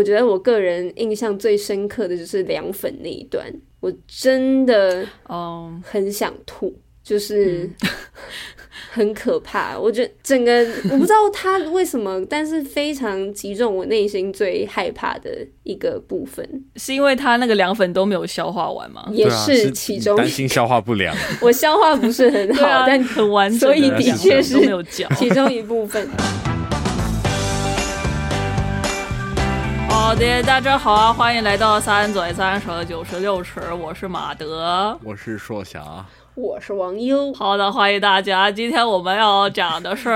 我觉得我个人印象最深刻的就是凉粉那一段，我真的很想吐就是很可怕。我觉得整个我不知道他为什么但是非常击中我内心最害怕的一个部分。是因为他那个凉粉都没有消化完吗？也是其中担心消化不良我消化不是很好、啊、但很完整，所以的确是其中一部分好的，大家好啊，欢迎来到三嘴三舌96尺，我是马德，我是硕翔，我是王优。好的，欢迎大家。今天我们要讲的是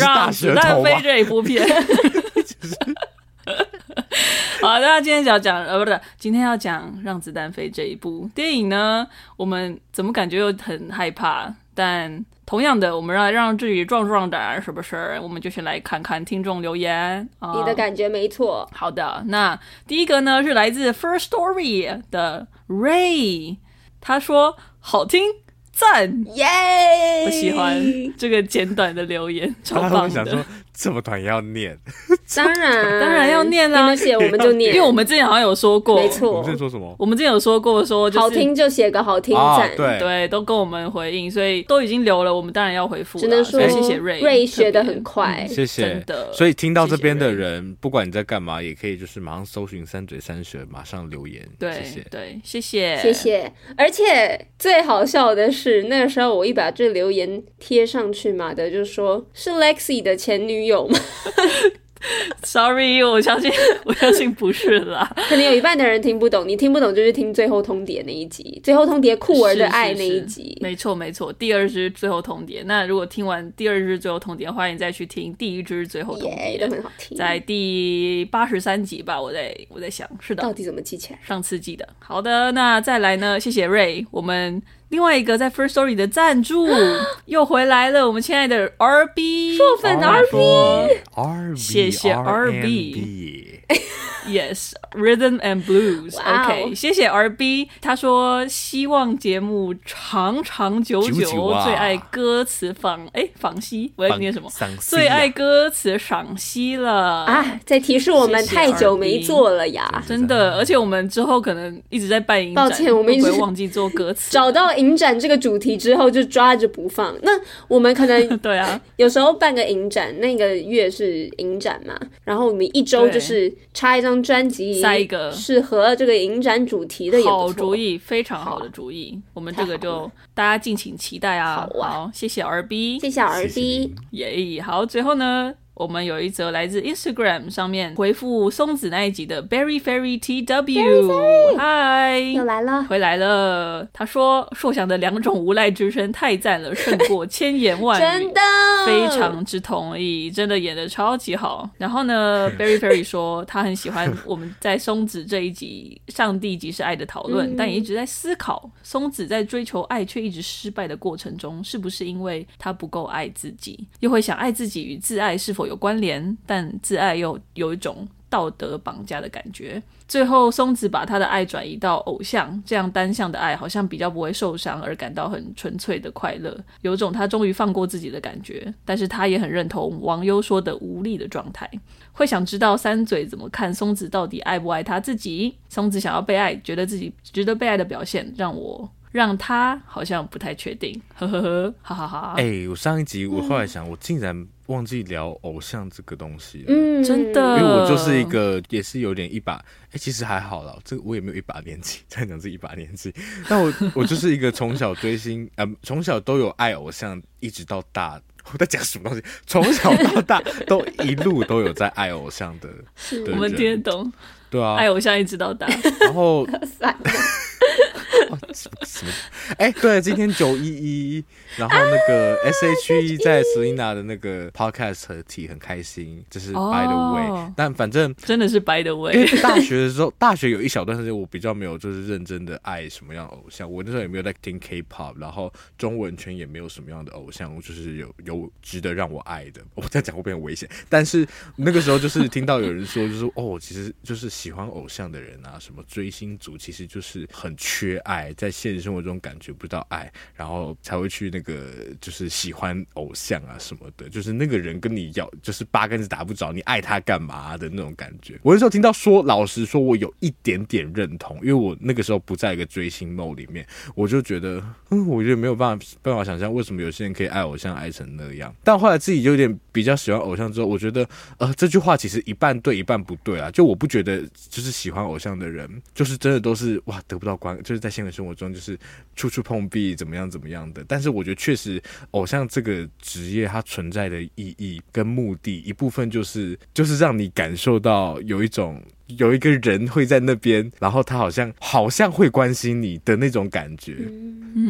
让子弹飞这一部片好，那今天要讲不是，今天要讲让子弹飞这一部电影呢，我们怎么感觉又很害怕，但同样的我们让自己壮壮胆，是不是？我们就先来看看听众留言、你的感觉没错。好的，那第一个呢是来自 Firstory 的 Ray， 他说好听赞耶！ Yeah! 我喜欢这个简短的留言，超棒的。我想说这么短也要念，当然要念啦、啊！你们写我们就念，因为我们之前好像有说过，没错。我们之前说什么？我们之前有说过说、就是、好听就写个好听赞、啊，对，都跟我们回应，所以都已经留了，我们当然要回复啦。只能说谢谢瑞学得很快，谢谢。真的，所以听到这边的人，谢谢，不管你在干嘛，也可以就是马上搜寻三嘴三舌，马上留言。对，谢谢，对，谢谢。而且最好笑的是，那个时候我一把这留言贴上去嘛的，就说是 Lexi 的前女友吗？Sorry， 我相信不是啦。可能有一半的人听不懂，你听不懂就是听最后通牒那一集，最后通牒酷儿的爱那一集。是没错没错，第二支最后通牒。那如果听完第二支最后通牒，欢迎再去听第一支最后通牒，都很好听。在第83集吧，我在想，是的，到底怎么记起来？上次记的。好的，那再来呢？谢谢Ray，我们。另外一个在 Firstory 的赞助又回来了，我们亲爱的 RB 硕粉 RB， 谢谢 RB Yes Rhythm and Blues、wow. OK 谢谢 RB， 他说希望节目长长久久、啊、最爱歌词仿析，我要念什么、啊、最爱歌词赏析了啊！在提示我们太久没做了呀，真的，而且我们之后可能一直在办影展，抱歉，我们一直忘记做歌词找到影展这个主题之后就抓着不放。那我们可能对啊，有时候办个影展，那个月是影展嘛，然后我们一周就是插一张专辑，塞一个适合这个影展主题的也不错。好主意，非常好的主意。我们这个就大家敬请期待啊！好，谢谢 RB， 谢谢 RB， 耶！好，最后呢，我们有一则来自 Instagram 上面回复松子那一集的 BerryFerryTW， 嗨，又来了，回来了。他说硕翔的两种无赖之声太赞了，胜过千言万语真的非常之同意，真的演得超级好。然后呢 BerryFerry 说他很喜欢我们在松子这一集上帝即是爱的讨论但也一直在思考松子在追求爱却一直失败的过程中是不是因为他不够爱自己，又会想爱自己与自爱是否有关联，但自爱又有一种道德绑架的感觉。最后松子把他的爱转移到偶像，这样单向的爱好像比较不会受伤而感到很纯粹的快乐，有种他终于放过自己的感觉。但是他也很认同网友说的无力的状态，会想知道三嘴怎么看松子到底爱不爱他自己。松子想要被爱，觉得自己值得被爱的表现让他好像不太确定，呵呵呵，哈哈哈。我上一集我后来想、我竟然忘记聊偶像这个东西了，真的，因为我就是一个也是有点一把，其实还好啦，这个我也没有一把年纪，再讲是一把年纪，但我就是一个从小追星，从小都有爱偶像，一直到大。我在讲什么东西？从小到大都一路都有在爱偶像的，我们听得懂。对啊，爱偶像一直到大。然后，对，今天911，然后那个 SHE 在 Selina 的那个 podcast 合体很开心，这是 by the way，但反正真的是 by the way。因为大学的时候，大学有一小段时间我比较没有就是认真的爱什么样的偶像，我那时候也没有在听 K-pop， 然后中文圈也没有什么样的偶像，我就是有值得让我爱的。我这样讲会不会很危险？但是那个时候就是听到有人说，就是其实就是喜欢偶像的人啊，什么追星族其实就是很缺爱。爱，在现实生活中感觉不到爱，然后才会去那个就是喜欢偶像啊什么的，就是那个人跟你要就是八竿子打不着，你爱他干嘛的那种感觉。我那时候听到说，老实说我有一点点认同，因为我那个时候不在一个追星梦里面，我就觉得我觉得没有办法想象为什么有些人可以爱偶像爱成那样。但后来自己有点比较喜欢偶像之后，我觉得这句话其实一半对一半不对啊。就我不觉得就是喜欢偶像的人就是真的都是哇得不到关，就是在现实生活中就是处处碰壁怎么样怎么样的，但是我觉得确实偶像这个职业它存在的意义跟目的一部分就是让你感受到有一个人会在那边，然后他好像会关心你的那种感觉。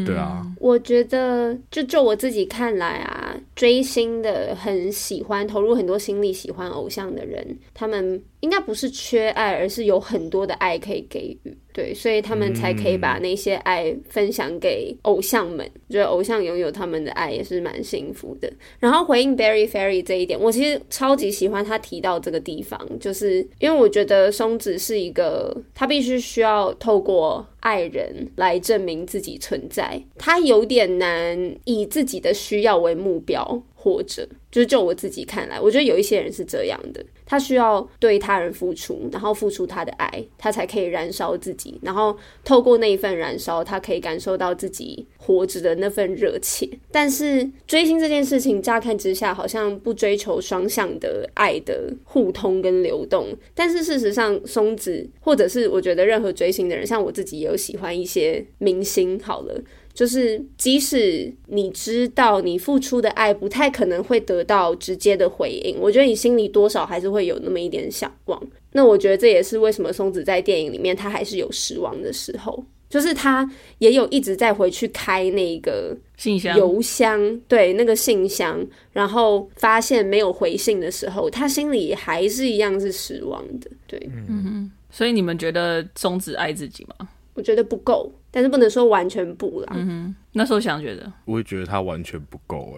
对啊，我觉得就我自己看来啊，追星的很喜欢投入很多心力喜欢偶像的人，他们应该不是缺爱，而是有很多的爱可以给予。对，所以他们才可以把那些爱分享给偶像们，觉得偶像拥有他们的爱也是蛮幸福的。然后回应 BerryFerry 这一点，我其实超级喜欢他提到这个地方，就是因为我觉得松子是一个他必须需要透过爱人来证明自己存在，他有点难以自己的需要为目标活着，就是就我自己看来，我觉得有一些人是这样的，他需要对他人付出，然后付出他的爱，他才可以燃烧自己，然后透过那一份燃烧，他可以感受到自己活着的那份热切。但是追星这件事情乍看之下好像不追求双向的爱的互通跟流动，但是事实上松子或者是我觉得任何追星的人，像我自己也有喜欢一些明星好了，就是即使你知道你付出的爱不太可能会得到直接的回应，我觉得你心里多少还是会有那么一点想望。那我觉得这也是为什么松子在电影里面他还是有失望的时候，就是他也有一直在回去开那个信箱邮箱，对，那个信箱，然后发现没有回信的时候，他心里还是一样是失望的。对，嗯，所以你们觉得松子爱自己吗？我觉得不够，但是不能说完全不啦。嗯哼，那时候想觉得，我也觉得他完全不够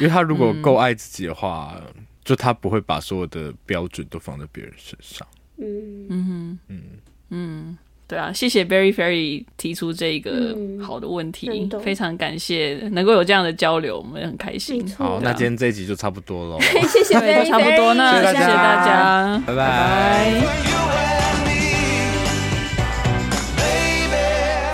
因为他如果够爱自己的话就他不会把所有的标准都放在别人身上。对啊，谢谢 BerryFerry 提出这个好的问题，非常感谢能够有这样的交流，我们也很开心。好，那今天这一集就差不多了谢谢 BerryFerry 差不多呢，谢谢大家，拜拜。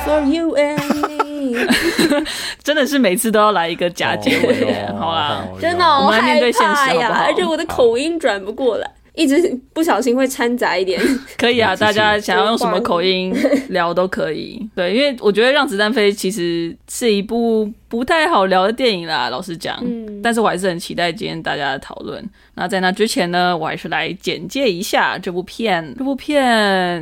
For you and me 真的是每次都要来一个假结尾好啦，真的好害怕呀，而且我的口音转不过来，一直不小心会掺杂一点可以啊，大家想要用什么口音聊都可以对，因为我觉得让子弹飞其实是一部不太好聊的电影啦，老实讲但是我还是很期待今天大家的讨论。那在那之前呢，我还是来简介一下这部片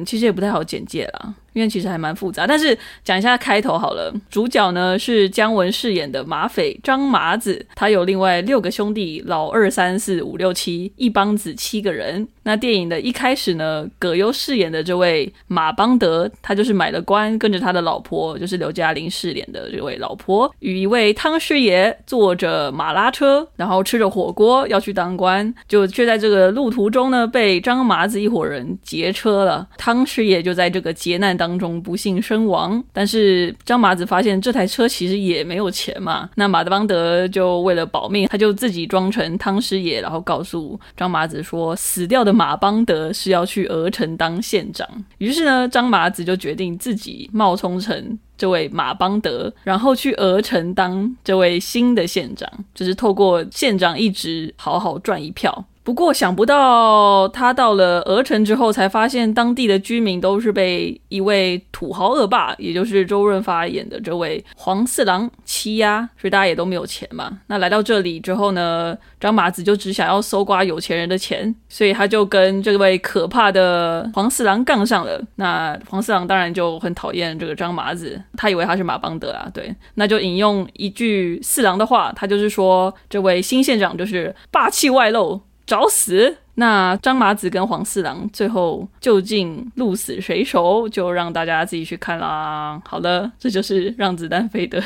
其实也不太好简介啦，因为其实还蛮复杂，但是讲一下开头好了。主角呢是姜文饰演的马匪张麻子，他有另外6个兄弟，老二三四五六七，一帮子7个人。那电影的一开始呢，葛优饰演的这位马邦德，他就是买了官，跟着他的老婆就是刘嘉玲饰演的这位老婆，与一位汤师爷坐着马拉车，然后吃着火锅要去当官，就却在这个路途中呢被张麻子一伙人劫车了。汤师爷就在这个劫难当中不幸身亡，但是张麻子发现这台车其实也没有钱嘛，那马邦德就为了保命，他就自己装成汤师爷，然后告诉张麻子说死掉的马邦德是要去鹅城当县长。于是呢，张麻子就决定自己冒充成这位马邦德，然后去鹅城当这位新的县长，就是透过县长一职好好赚一票。不过想不到他到了鹅城之后才发现当地的居民都是被一位土豪恶霸，也就是周润发演的这位黄四郎欺压，所以大家也都没有钱嘛。那来到这里之后呢，张麻子就只想要搜刮有钱人的钱，所以他就跟这位可怕的黄四郎杠上了。那黄四郎当然就很讨厌这个张麻子，他以为他是马邦德啊，对，那就引用一句四郎的话，他就是说这位新县长就是霸气外露，找死！那张麻子跟黄四郎最后究竟鹿死谁手，就让大家自己去看啦。好了，这就是让子弹飞的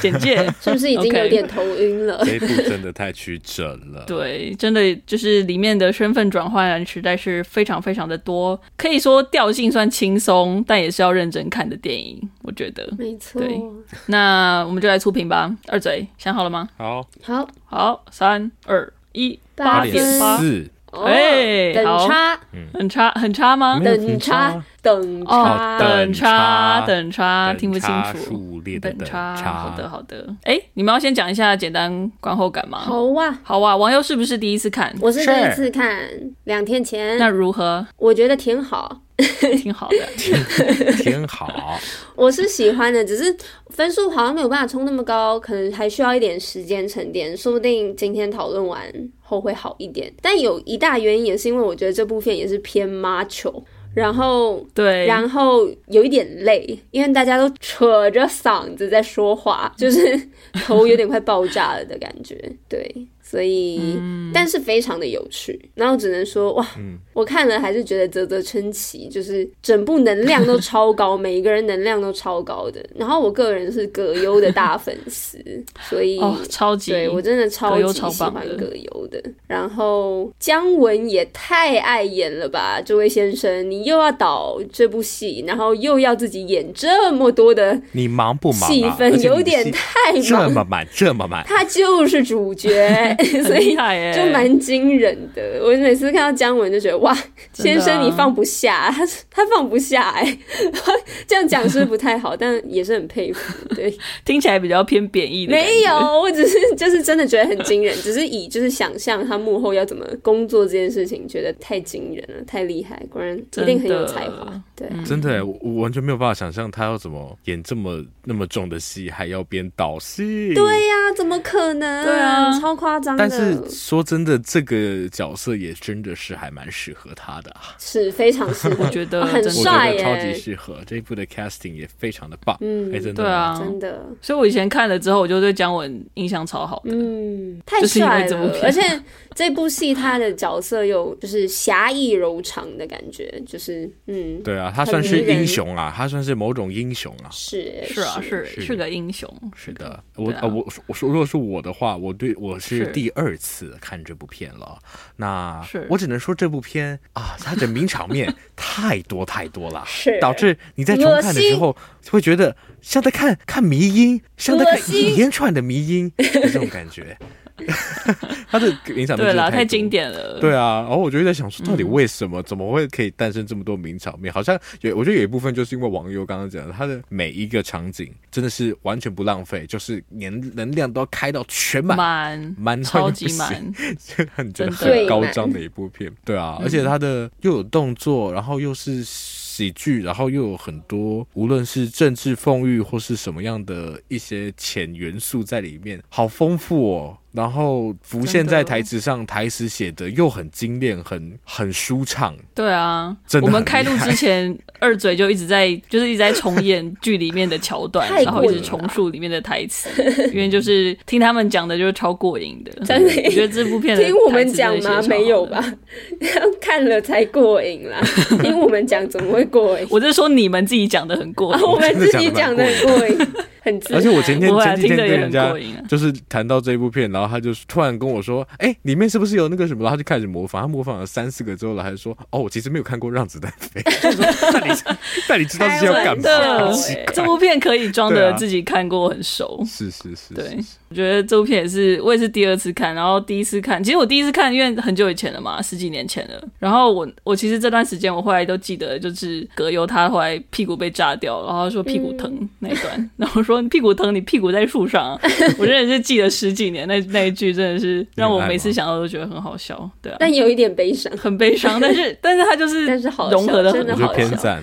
简介。是不是已经有点头晕了？这部真的太曲折了。对，真的就是里面的身份转换实在是非常非常的多，可以说调性算轻松，但也是要认真看的电影，我觉得。没错。对，那我们就来出评吧。二嘴想好了吗？好，好，好，3、2、1，8.4。哎、欸，好，很差吗？等差，听不清楚。等差，好的。哎、欸，你们要先讲一下简单观后感吗？好啊。网友是不是第一次看？我是第一次看，2天前。那如何？我觉得挺好。挺好的，挺好。我是喜欢的，只是分数好像没有办法冲那么高，可能还需要一点时间沉淀，说不定今天讨论完后会好一点。但有一大原因也是因为我觉得这部片也是偏 macho， 然后对，然后有一点累，因为大家都扯着嗓子在说话，就是头有点快爆炸了的感觉。对。所以、但是非常的有趣，然后只能说哇、我看了还是觉得啧啧称奇，就是整部能量都超高，每一个人能量都超高的。然后我个人是葛优的大粉丝，所以、超级，对，我真的超级喜欢葛优的。然后姜文也太爱演了吧，这位先生，你又要导这部戏，然后又要自己演这么多的，你忙不忙？戏份有点太忙，这么满，他就是主角。所以就蛮惊人的。我每次看到姜文就觉得哇，先生你放不下，他放不下哎，这样讲是不太好，但也是很佩服。对，听起来比较偏贬义的感觉。没有，我只是就是真的觉得很惊人，只是以就是想象他幕后要怎么工作这件事情，觉得太惊人了，太厉害，果然一定很有才华。对，真的耶，我完全没有办法想象他要怎么演这么那么重的戏，还要编导戏。对呀、怎么可能？对啊，超夸张。但是说真的，这个角色也真的是还蛮适合他的、是非常适合，我觉得很帅耶，超级适合。这一部的 casting 也非常的棒，真的，对啊，真的。所以我以前看了之后，我就对姜文印象超好的，太帅了，就是、而且。这部戏他的角色有就是侠义柔肠的感觉，就是对啊，他算是英雄啊，他算是某种英雄啊，是个英雄，是的。我说，如果是我的话，我是第二次看这部片了，那我只能说这部片啊，它的名场面太多了，导致你在重看的时候会觉得像在看迷因，像在看一连串的迷因这种感觉。他的名场面对啦，太经典了。对啊，然后我就在想说，到底为什么、怎么会可以诞生这么多名场面？好像我觉得有一部分就是因为网友刚刚讲的，他的每一个场景真的是完全不浪费，就是连能量都要开到全满，超级满，很觉得很高张的一部片。对啊，而且他的又有动作，然后又是喜剧，然后又有很多无论是政治讽喻或是什么样的一些潜元素在里面，好丰富哦。然后浮现在台词上，台词写的又很精炼，很舒畅。对啊，真的。我们开录之前，二嘴就一直在重演剧里面的桥段，然后一直重述里面的台词，因为就是听他们讲的，就是超过瘾的。真的，我觉得这部片的听我们讲吗？没有吧，看了才过瘾啦。听我们讲怎么会过瘾？我就说你们自己讲的很过瘾，我们自己讲的很过瘾，很自然。而且我前几天跟人家就是谈到这一部片，然后他就突然跟我说：“哎、欸，里面是不是有那个什么？”然后他就开始模仿，他模仿了3、4个之后，还说：“哦，我其实没有看过《让子弹飞》，但你知道这是要干嘛？”这部片可以装的自己看过很熟，是，对。我觉得这部片也是，我也是第二次看，然后第一次看，其实我第一次看因为很久以前了嘛，10几年前了。然后我其实这段时间我后来都记得，就是葛优他后来屁股被炸掉，然后说屁股疼那一段，然后说屁股疼，你屁股在树上、啊。我真的是记了10几年那一句真的是让我每次想到都觉得很好笑，对啊，但有一点悲伤，很悲伤，但是他就是融合的很好笑，偏赞，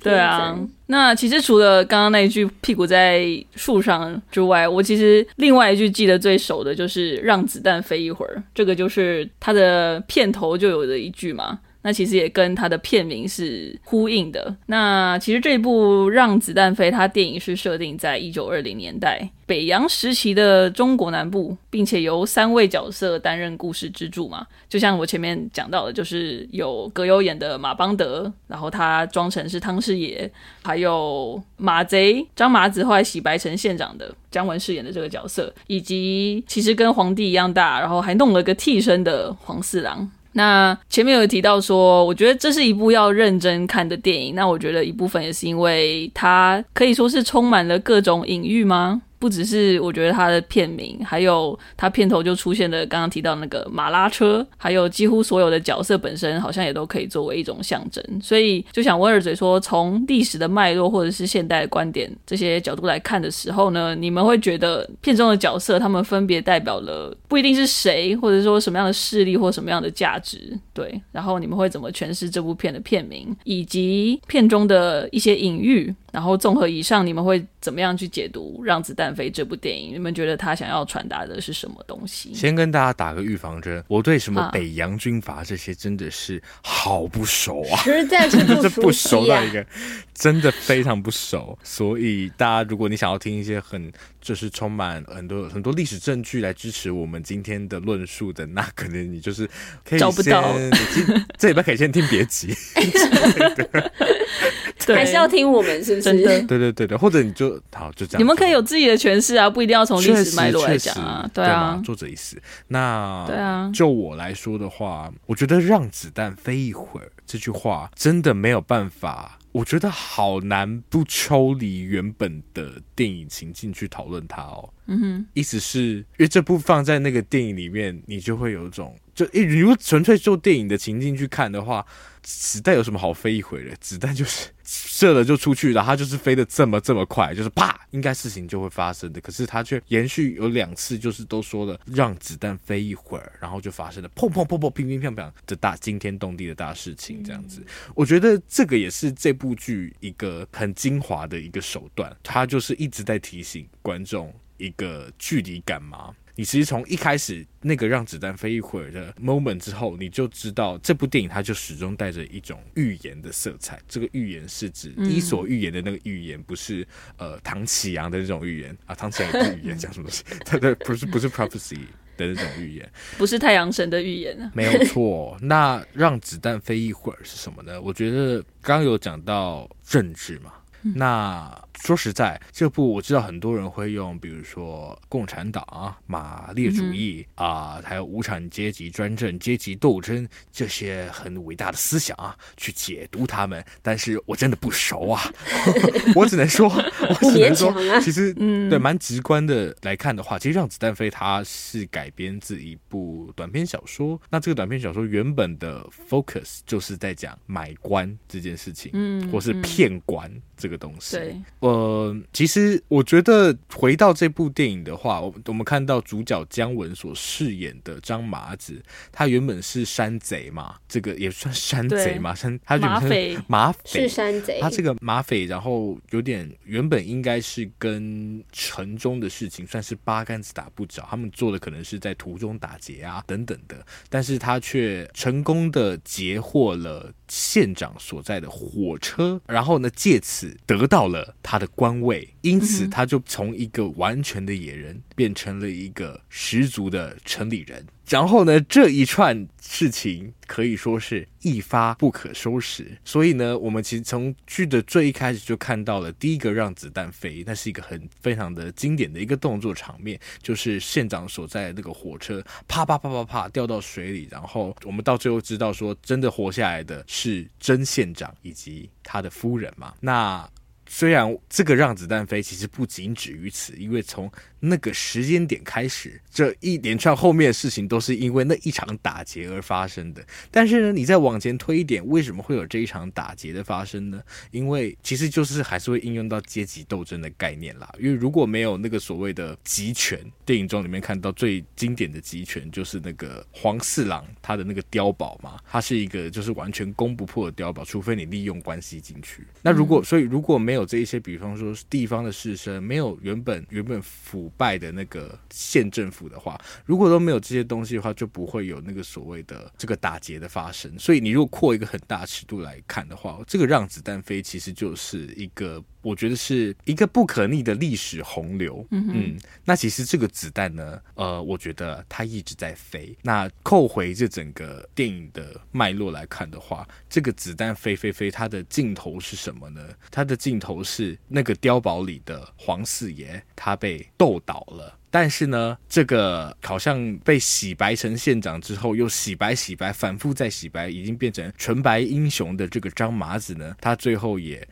对啊。那其实除了刚刚那一句屁股在树上之外，我其实另外一句记得最熟的就是让子弹飞一会儿，这个就是他的片头就有的一句嘛。那其实也跟它的片名是呼应的。那其实这部《让子弹飞》它电影是设定在1920年代北洋时期的中国南部，并且由3位角色担任故事支柱嘛，就像我前面讲到的，就是有葛优演的马邦德，然后他装成是汤师爷，还有马贼张麻子后来洗白成县长的姜文饰演的这个角色，以及其实跟皇帝一样大，然后还弄了个替身的黄四郎。那前面有提到说，我觉得这是一部要认真看的电影，那我觉得一部分也是因为它可以说是充满了各种隐喻吗？不只是我觉得它的片名，还有它片头就出现了刚刚提到那个马拉车，还有几乎所有的角色本身好像也都可以作为一种象征。所以就想问二嘴说，从历史的脉络或者是现代的观点这些角度来看的时候呢，你们会觉得片中的角色他们分别代表了不一定是谁，或者说什么样的势力或什么样的价值，对，然后你们会怎么诠释这部片的片名以及片中的一些隐喻，然后综合以上，你们会怎么样去解读《让子弹飞》这部电影？你们觉得他想要传达的是什么东西？先跟大家打个预防针，我对什么北洋军阀这些真的是好不熟啊，实在是不熟、啊、不熟到一个真的非常不熟。所以大家如果你想要听一些很就是充满很多历史证据来支持我们今天的论述的，那可能你就是可以找不到，这礼拜可以先听别集对，还是要听我们是不是？真的，对对对对，或者你就好就这样，你们可以有自己的诠释啊，不一定要从历史脉络来讲啊，对啊，作者意思。那对啊，就我来说的话，我觉得让子弹飞一会儿这句话真的没有办法。我觉得好难不抽离原本的电影情境去讨论它哦。嗯哼，意思是因为这部放在那个电影里面，你就会有一种就如果纯粹就电影的情境去看的话，子弹有什么好飞一回的？子弹就是射了就出去了，它就是飞得这么快，就是啪，应该事情就会发生的。可是它却延续有2次，就是都说了让子弹飞一会儿，然后就发生了砰砰砰砰乒乒乓乓的大惊天动地的大事情，这样子。我觉得这个也是这部剧一个很精华的一个手段，它就是一直在提醒观众一个距离感嘛。你其实从一开始那个让子弹飞一会儿的 moment 之后，你就知道这部电影它就始终带着一种预言的色彩。这个预言是指伊索寓言的那个预言，不是唐启阳的那种预言啊，唐启阳不是预言，讲什么东西？对，不是 prophecy 的那种预言，不是太阳神的预言啊，没有错。那让子弹飞一会儿是什么呢？我觉得刚刚有讲到政治嘛。那说实在，这部我知道很多人会用比如说共产党啊、马列主义啊、还有无产阶级专政、阶级斗争这些很伟大的思想啊去解读他们，但是我真的不熟啊我只能说其实对蛮直观的来看的话，其实让子弹飞它是改编自一部短篇小说。那这个短篇小说原本的 focus 就是在讲买官这件事情，或是骗官这个东西。对，其实我觉得回到这部电影的话，我们看到主角姜文所饰演的张麻子，他原本是山贼嘛，这个也算山贼嘛，他原本是马匪是山贼，他这个马匪，然后有点原本应该是跟城中的事情算是八竿子打不着，他们做的可能是在途中打劫啊等等的，但是他却成功的截获了县长所在的火车，然后呢借此得到了他的官位，因此他就从一个完全的野人变成了一个十足的城里人。然后呢，这一串事情可以说是一发不可收拾。所以呢，我们其实从剧的最一开始就看到了第一个让子弹飞，那是一个非常的经典的一个动作场面，就是县长所在的那个火车啪啪啪啪啪掉到水里，然后我们到最后知道说真的活下来的是真县长以及他的夫人嘛。那虽然这个让子弹飞其实不仅止于此，因为从那个时间点开始，这一连串后面的事情都是因为那一场打劫而发生的。但是呢，你再往前推一点，为什么会有这一场打劫的发生呢？因为其实就是还是会应用到阶级斗争的概念啦。因为如果没有那个所谓的集权，电影中里面看到最经典的集权就是那个黄四郎他的那个碉堡嘛，他是一个就是完全攻不破的碉堡，除非你利用关系进去。那如果所以如果没有这一些，比方说地方的士绅，没有原本腐拜的那个县政府的话，如果都没有这些东西的话，就不会有那个所谓的这个打劫的发生。所以你如果扩一个很大尺度来看的话，这个让子弹飞其实就是一个，我觉得是一个不可逆的历史洪流。 那其实这个子弹呢，我觉得它一直在飞。那扣回这整个电影的脉络来看的话，这个子弹飞飞飞，它的镜头是什么呢？它的镜头是那个碉堡里的黄四爷，他被斗倒了。但是呢，这个好像被洗白成县长之后，又洗白，反复再洗白，已经变成纯白英雄的这个张麻子呢，他最后也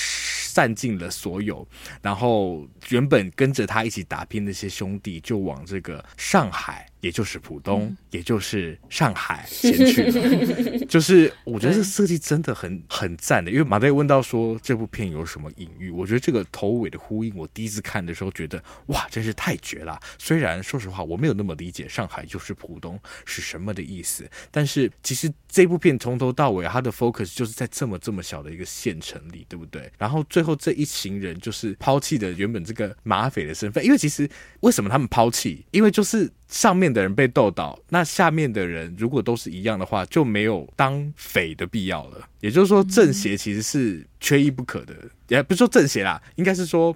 散尽了所有，然后原本跟着他一起打拼的那些兄弟，就往这个上海，也就是浦东，也就是上海前去了。就是我觉得这设计真的很赞的，因为马队问到说这部片有什么隐喻，我觉得这个头尾的呼应，我第一次看的时候觉得哇，真是太绝了。虽然说实话我没有那么理解上海就是浦东是什么的意思，但是其实这部片从头到尾它的 focus 就是在这么小的一个县城里，对不对？然后最后这一行人就是抛弃的原本这个马匪的身份，因为其实为什么他们抛弃，因为就是上面的人被斗倒，那下面的人如果都是一样的话，就没有当匪的必要了。也就是说正邪其实是缺一不可的，也不是说正邪啦，应该是说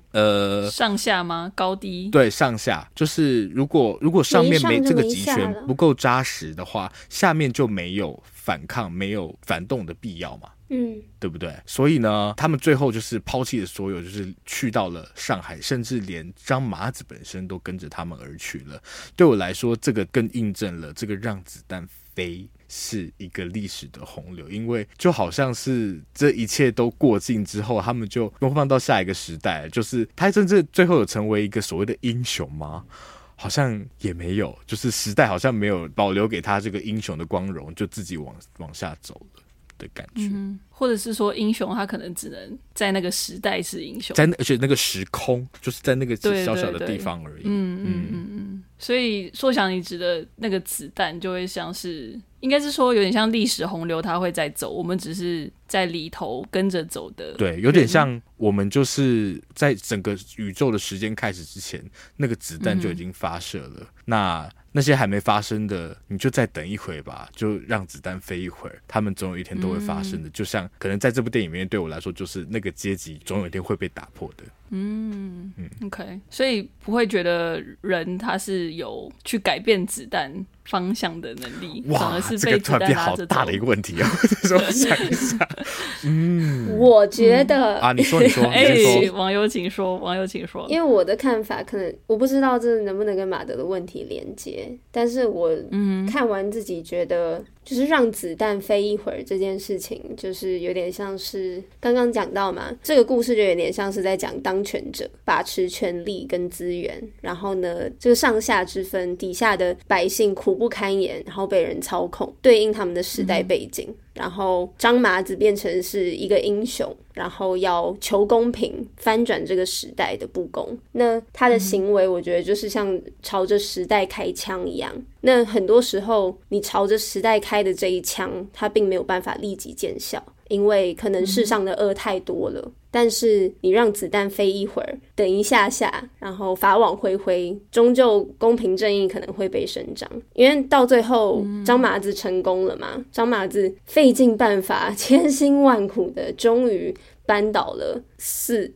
上下吗？高低？对，上下，就是如果上面没这个集权不够扎实的话，下面就没有反抗，没有反动的必要嘛，对不对？所以呢，他们最后就是抛弃了所有，就是去到了上海，甚至连张麻子本身都跟着他们而去了。对我来说，这个更印证了这个让子弹飞是一个历史的洪流，因为就好像是这一切都过境之后，他们就放到下一个时代，就是他真正最后有成为一个所谓的英雄吗？好像也没有，就是时代好像没有保留给他这个英雄的光荣，就自己往下走了的感觉。或者是说英雄他可能只能在那个时代是英雄，而且那个时空就是在那个小小的地方而已。所以说想你指的那个子弹就会像是，应该是说有点像历史洪流，它会在走，我们只是在里头跟着走的。对，有点像我们就是在整个宇宙的时间开始之前，那个子弹就已经发射了。那些还没发生的，你就再等一会吧，就让子弹飞一会儿，他们总有一天都会发生的。就像可能在这部电影里面，对我来说就是那个阶级总有一天会被打破的。OK， 所以不会觉得人他是有去改变子弹方向的能力，反而是被子弹拉着走。这个突然变好大的一个问题啊！我想一下，我觉得你说，网友请说，因为我的看法可能我不知道这能不能跟马德的问题连接，但是我看完自己觉得，就是让子弹飞一会儿这件事情，就是有点像是刚刚讲到嘛，这个故事就有点像是在讲当权者把持权力跟资源，然后呢这个上下之分，底下的百姓苦不堪言，然后被人操控，对应他们的时代背景。然后张麻子变成是一个英雄，然后要求公平，翻转这个时代的不公。那他的行为我觉得就是像朝着时代开枪一样，那很多时候你朝着时代开的这一枪，他并没有办法立即见效，因为可能世上的恶太多了，但是你让子弹飞一会儿，等一下下，然后法网恢恢，终究公平正义可能会被伸张。因为到最后张麻子成功了嘛，张麻子费尽办法，千辛万苦的终于扳倒了四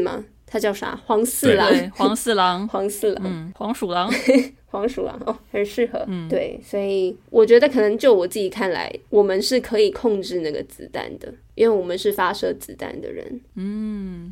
吗？他叫啥？黄四郎、黄鼠狼黄鼠狼哦，很适合。对，所以我觉得可能就我自己看来，我们是可以控制那个子弹的，因为我们是发射子弹的人。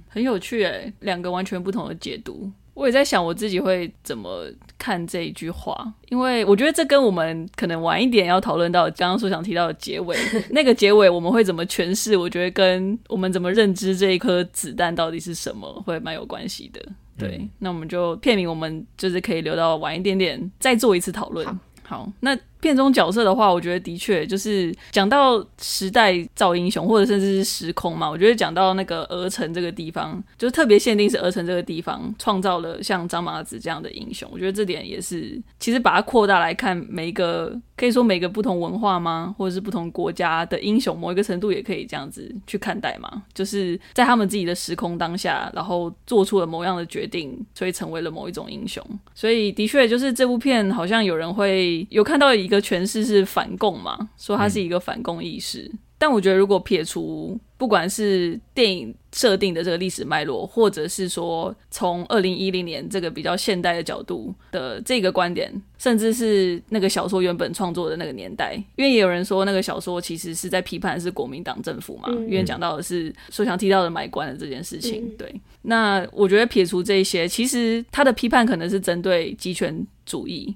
很有趣耶，两个完全不同的解读。我也在想我自己会怎么看这一句话，因为我觉得这跟我们可能晚一点要讨论到刚刚所想提到的结尾那个结尾我们会怎么诠释，我觉得跟我们怎么认知这一颗子弹到底是什么会蛮有关系的。对，那我们就片名我们就是可以留到晚一点点再做一次讨论。好，那片中角色的话，我觉得的确就是讲到时代造英雄或者甚至是时空嘛，我觉得讲到那个鹅城这个地方，就是特别限定是鹅城这个地方创造了像张麻子这样的英雄，我觉得这点也是其实把它扩大来看，每一个可以说每个不同文化吗或者是不同国家的英雄某一个程度也可以这样子去看待嘛，就是在他们自己的时空当下然后做出了某样的决定，所以成为了某一种英雄。所以的确就是这部片好像有人会有看到一个诠释是反共嘛，说它是一个反共意识，但我觉得如果撇除不管是电影设定的这个历史脉络，或者是说从2010年这个比较现代的角度的这个观点，甚至是那个小说原本创作的那个年代，因为也有人说那个小说其实是在批判是国民党政府嘛，因为讲到的是所想提到的买官的这件事情，对。那我觉得撇除这些，其实他的批判可能是针对集权主义，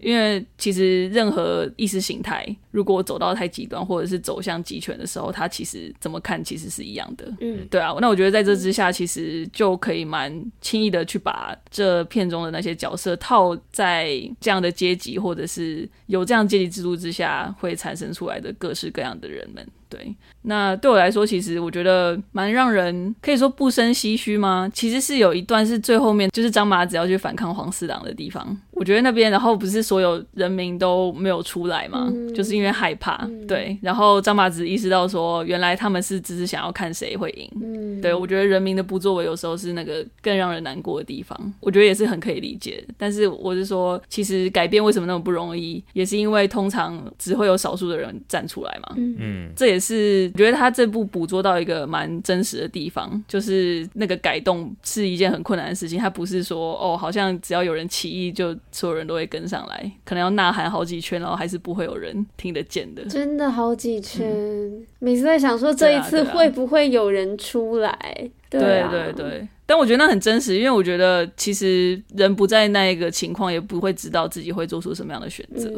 因为其实任何意识形态如果走到太极端或者是走向集权的时候，他其实怎么看其实是一样的，对啊。那我觉得在这之下其实就可以蛮轻易的去把这片中的那些角色套在这样的阶级或者是有这样阶级制度之下会产生出来的各式各样的人们，对。那对我来说其实我觉得蛮让人可以说不生唏嘘吗，其实是有一段是最后面就是张麻子要去反抗黄四郎的地方，我觉得那边然后不是所有人民都没有出来嘛，就是因为害怕，对。然后张麻子意识到说原来他们是只是想要看谁会赢，对。我觉得人民的不作为有时候是那个更让人难过的地方，我觉得也是很可以理解的。但是我是说其实改变为什么那么不容易，也是因为通常只会有少数的人站出来嘛，这也是我觉得他这部捕捉到一个蛮真实的地方，就是那个改动是一件很困难的事情，他不是说哦好像只要有人起义就所有人都会跟上来，可能要呐喊好几圈然后还是不会有人听得见的，真的好几圈，每次在想说这一次会不会有人出来，对。但我觉得那很真实，因为我觉得其实人不在那一个情况也不会知道自己会做出什么样的选择，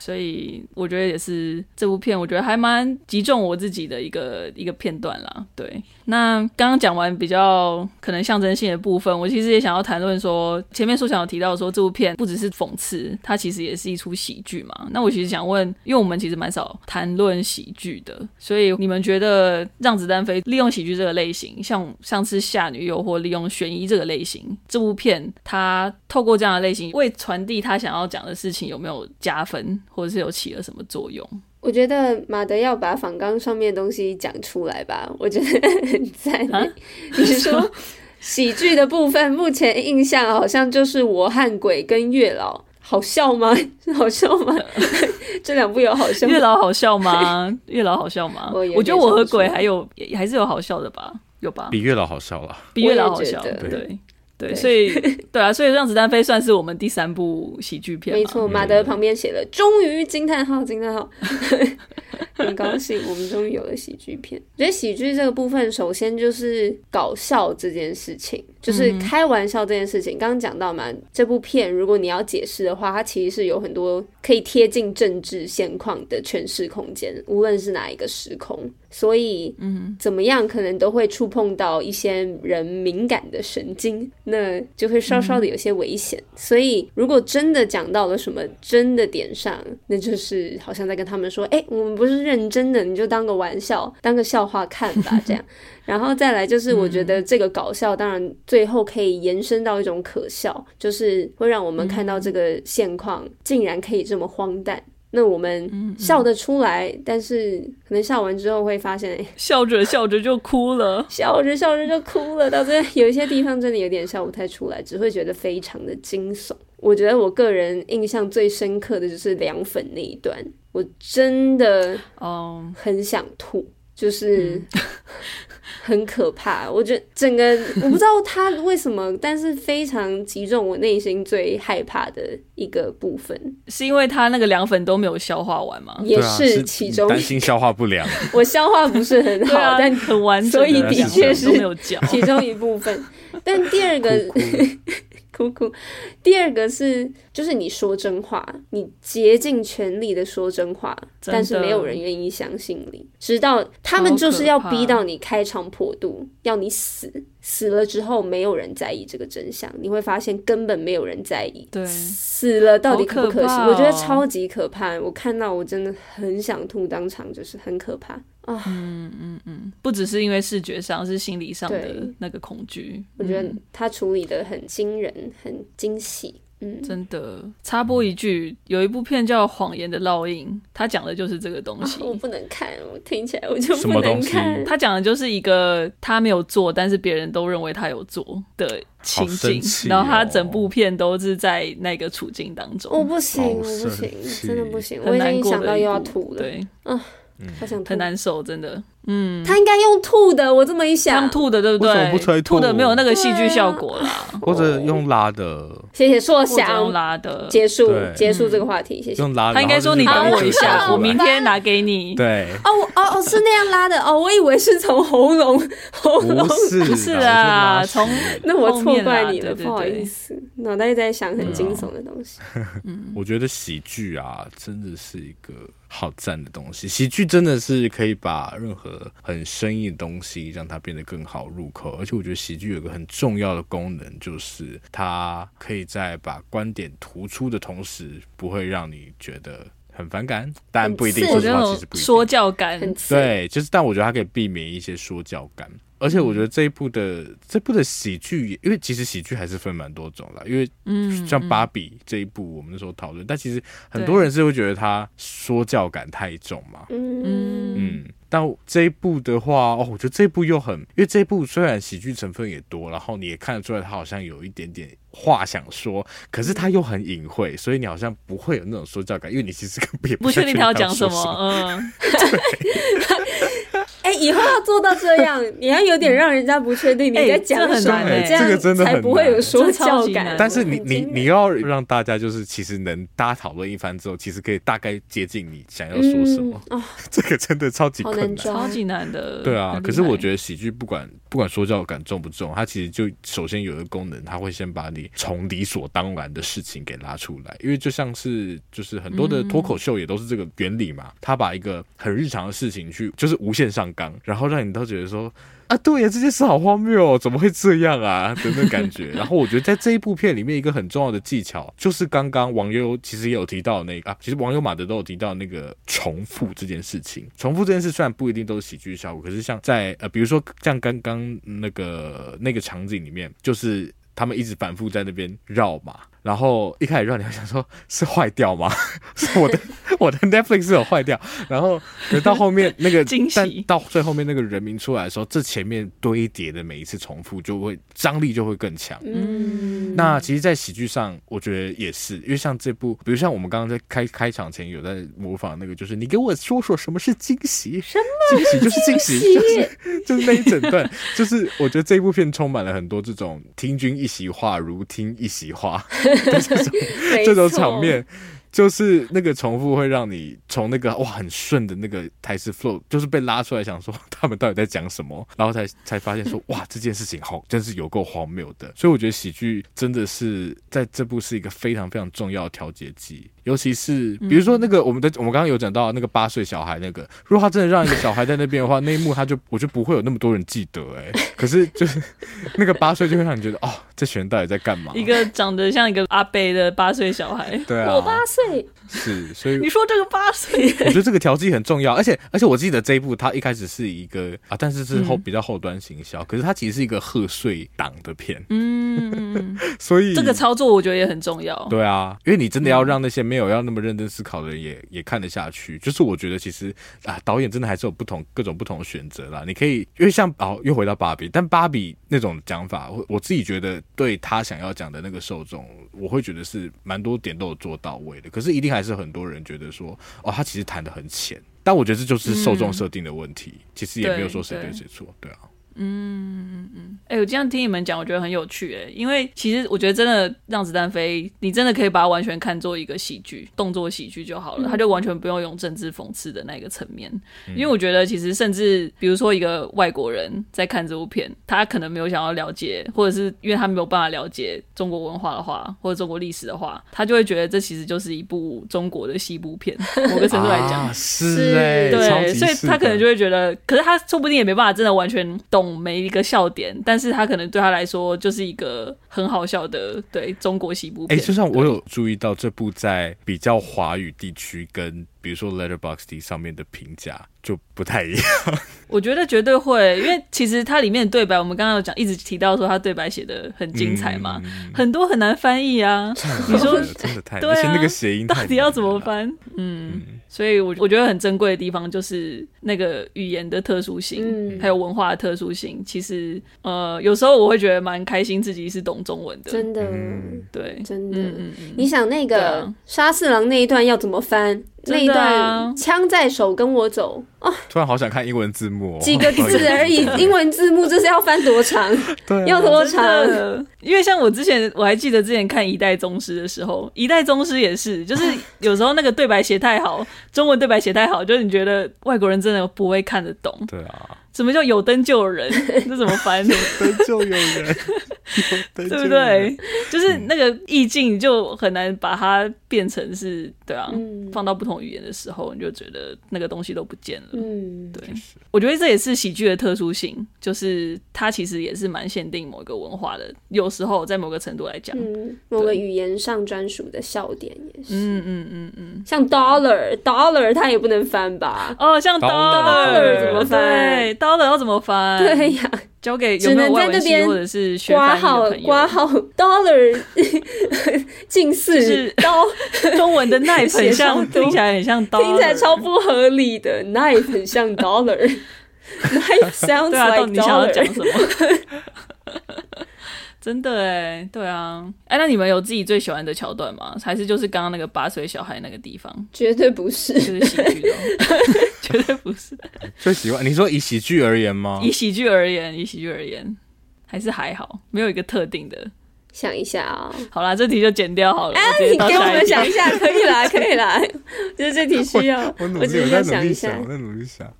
所以我觉得也是这部片我觉得还蛮击中我自己的一个片段啦，对。那刚刚讲完比较可能象征性的部分，我其实也想要谈论说前面所想有提到说这部片不只是讽刺，它其实也是一出喜剧嘛。那我其实想问，因为我们其实蛮少谈论喜剧的，所以你们觉得让子弹飞利用喜剧这个类型，像上次夏女友或利用悬疑这个类型，这部片它透过这样的类型为传递他想要讲的事情有没有加分，或者是有起了什么作用？我觉得马德要把访纲上面的东西讲出来吧，我觉得很赞。你说喜剧的部分目前印象好像就是我和鬼跟月老，好笑吗？好笑吗？这两部有好笑吗？月老好笑吗？月老好笑吗？我觉得我和鬼还是有好笑的吧，有吧？比月老好笑啦，比月老好笑，对，所以对啊，所以让子弹飞算是我们第3部喜剧片，没错。马德旁边写了终于惊叹号惊叹号，很高兴我们终于有了喜剧片。我觉得喜剧这个部分首先就是搞笑这件事情，就是开玩笑这件事情，刚刚讲到嘛，这部片如果你要解释的话，它其实是有很多可以贴近政治现况的诠释空间，无论是哪一个时空，所以怎么样可能都会触碰到一些人敏感的神经，那就会稍稍的有些危险，所以如果真的讲到了什么真的点上，那就是好像在跟他们说我们不是认真的，你就当个玩笑当个笑话看吧，这样。然后再来就是我觉得这个搞笑当然最后可以延伸到一种可笑，就是会让我们看到这个现况竟然可以这么荒诞，那我们笑得出来，但是可能笑完之后会发现，笑着笑着就哭了，笑着笑着就哭了，到最后有一些地方真的有点笑不太出来，只会觉得非常的惊悚。我觉得我个人印象最深刻的就是凉粉那一段，我真的很想吐，就是很可怕。我觉得整个我不知道他为什么，但是非常击中我内心最害怕的一个部分，是因为他那个凉粉都没有消化完吗？也是其中担心消化不良，我消化不是很好，但很完整，所以的确是其中一部分。但第二个哭哭。第二个是就是你说真话，你竭尽全力的说真话，但是没有人愿意相信你，直到他们就是要逼到你开肠破肚，要你死，死了之后没有人在意这个真相，你会发现根本没有人在意，对，死了到底可不可惜，我觉得超级可怕，我看到我真的很想吐当场，就是很可怕啊，不只是因为视觉上，是心理上的那个恐惧，我觉得他处理的很惊人，很惊喜。真的插播一句，有一部片叫《谎言的烙印》，他讲的就是这个东西。我不能看，我听起来我就不能看。他讲的就是一个他没有做，但是别人都认为他有做的情景，哦，然后他整部片都是在那个处境当中。我不行，我不行，真的不行，我已经想到又要吐了。对，好想吐，很难受，真的。他应该用吐的，我这么一想，用吐的对不对？为什么不吹吐？吐的没有那个戏剧效果啦，或者用拉的。谢谢硕翔，用拉的结束这个话题，谢谢。用拉的，他应该说你等我一下，我明天拿给你。对，哦是那样拉的哦，我以为是从喉咙，不是啊，从那我错怪你了，不好意思，脑袋一直在想很惊悚的东西。我觉得喜剧啊，真的是一个好赞的东西，喜剧真的是可以把任何很生硬的东西让它变得更好入口，而且我觉得喜剧有个很重要的功能，就是它可以在把观点突出的同时不会让你觉得很反感，但不一定，说实话其实不一定，说教感，对，就是但我觉得它可以避免一些说教感，而且我觉得这一部的喜剧，因为其实喜剧还是分蛮多种啦，因为像芭比这一部我们那时候讨论，但其实很多人是会觉得它说教感太重嘛，但这一部的话，我觉得这一部又很，因为这一部虽然喜剧成分也多，然后你也看得出来他好像有一点点话想说，可是他又很隐晦，所以你好像不会有那种说教感，因为你其实根本也不确定他要讲什么。以后要做到这样，你要有点让人家不确定你在讲什么，这样才不会有说教感。但是你要让大家就是其实能大家讨论一番之后，其实可以大概接近你想要说什么。这个真的超级困难，超级难的。对啊，可是我觉得喜剧不管说教感重不重，它其实就首先有一个功能，它会先把你从理所当然的事情给拉出来，因为就像是就是很多的脱口秀也都是这个原理嘛，它把一个很日常的事情去就是无限上纲，然后让你都觉得说啊，对呀，这件事好荒谬哦，怎么会这样啊的那感觉。然后我觉得在这一部片里面一个很重要的技巧，就是刚刚网友其实也有提到那个其实网友马德都有提到那个重复这件事情。重复这件事虽然不一定都是喜剧效果，可是像在比如说像刚刚那个场景里面，就是他们一直反复在那边绕嘛，然后一开始让你想说是坏掉吗？我的 Netflix 是有坏掉，然后到后面那个但到最后面那个人名出来的时候，这前面堆叠的每一次重复就会张力就会更强。那其实，在喜剧上，我觉得也是，因为像这部，比如像我们刚刚在开场前有在模仿那个，就是你给我说说什么是惊喜，什么惊喜就是惊喜，就是那一整段，就是我觉得这一部片充满了很多这种听君一席话，如听一席话。这种场面就是那个重复会让你从那个哇很顺的那个台词 flow 就是被拉出来，想说他们到底在讲什么，然后才发现说哇这件事情好真是有够荒谬的。所以我觉得喜剧真的是在这部是一个非常非常重要的调节剂，尤其是比如说那个我们刚刚有讲到那个8岁小孩，那个如果他真的让一个小孩在那边的话，那一幕我就不会有那么多人记得可是就是那个8岁就会让你觉得哦这群人到底在干嘛，一个长得像一个阿伯的8岁小孩，对啊，我8岁是，所以你说这个8岁，我觉得这个调剂很重要，而且我记得这一部他一开始是一个但是是比较后端行销，可是他其实是一个贺岁档的片，所以这个操作我觉得也很重要，对啊，因为你真的要让那些没有要那么认真思考的人也看得下去，就是我觉得其实导演真的还是有各种不同的选择啦。你可以因为像又回到芭比，但芭比那种讲法，我自己觉得对他想要讲的那个受众，我会觉得是蛮多点都有做到位的，可是一定还是很多人觉得说他其实谈得很浅，但我觉得这就是受众设定的问题，其实也没有说谁对谁错，对啊。我这样听你们讲我觉得很有趣耶，因为其实我觉得真的让子弹飞你真的可以把它完全看作一个喜剧，动作喜剧就好了，它就完全不用用政治讽刺的那个层面。因为我觉得其实甚至比如说一个外国人在看这部片，他可能没有想要了解，或者是因为他没有办法了解中国文化的话或者中国历史的话，他就会觉得这其实就是一部中国的西部片某个程度来讲、啊、是耶，对，所以他可能就会觉得，可是他说不定也没办法真的完全懂每一个笑点，但是他可能对他来说就是一个很好笑的对中国西部片、欸、就像我有注意到这部在比较华语地区跟比如说 Letterboxd 上面的评价就不太一样我觉得绝对会，因为其实它里面的对白我们刚刚有讲，一直提到说它对白写的很精彩嘛、很多很难翻译啊你说真的太难、啊、而且那个谐音到底要怎么翻，所以我觉得很珍贵的地方就是那个语言的特殊性、还有文化的特殊性，其实有时候我会觉得蛮开心自己是懂中文的，真的、对，真的、你想那个沙四郎那一段要怎么翻，那一段枪在手跟我走、突然好想看英文字幕、几个字而已英文字幕这是要翻多长對、要多长，因为像我还记得之前看一代宗师的时候，一代宗师也是就是有时候那个对白写太好中文对白写太好，就是你觉得外国人真的不会看得懂，对啊，什么叫有灯就有人这怎么翻有灯就有人对不对，就是那个意境就很难把它变成是，对啊、放到不同语言的时候你就觉得那个东西都不见了、对，我觉得这也是喜剧的特殊性，就是它其实也是蛮限定某一个文化的，有时候在某个程度来讲、某个语言上专属的笑点也是，像 dollar 它也不能翻吧，像 dollar 怎么翻，刀了要怎么翻？对呀、交给有没有外文系或者是学翻译的朋友，挂号 dollar 近似、就是、刀中文的 knife 很像，听起来很像刀，听起来超不合理的knife 很像 dollar knife sounds like dollar 对啊，到底想要讲什么真的耶，对啊，那你们有自己最喜欢的桥段吗？还是就是刚刚那个8岁小孩那个地方？绝对不是，就是喜剧的绝对不是最喜欢。你说以喜剧而言吗？以喜剧而言还是还好，没有一个特定的。想一下啊、好啦，这题就剪掉好了。你给我们想一下可以啦可以啦就是这题需要我只是要想一下，我在努力想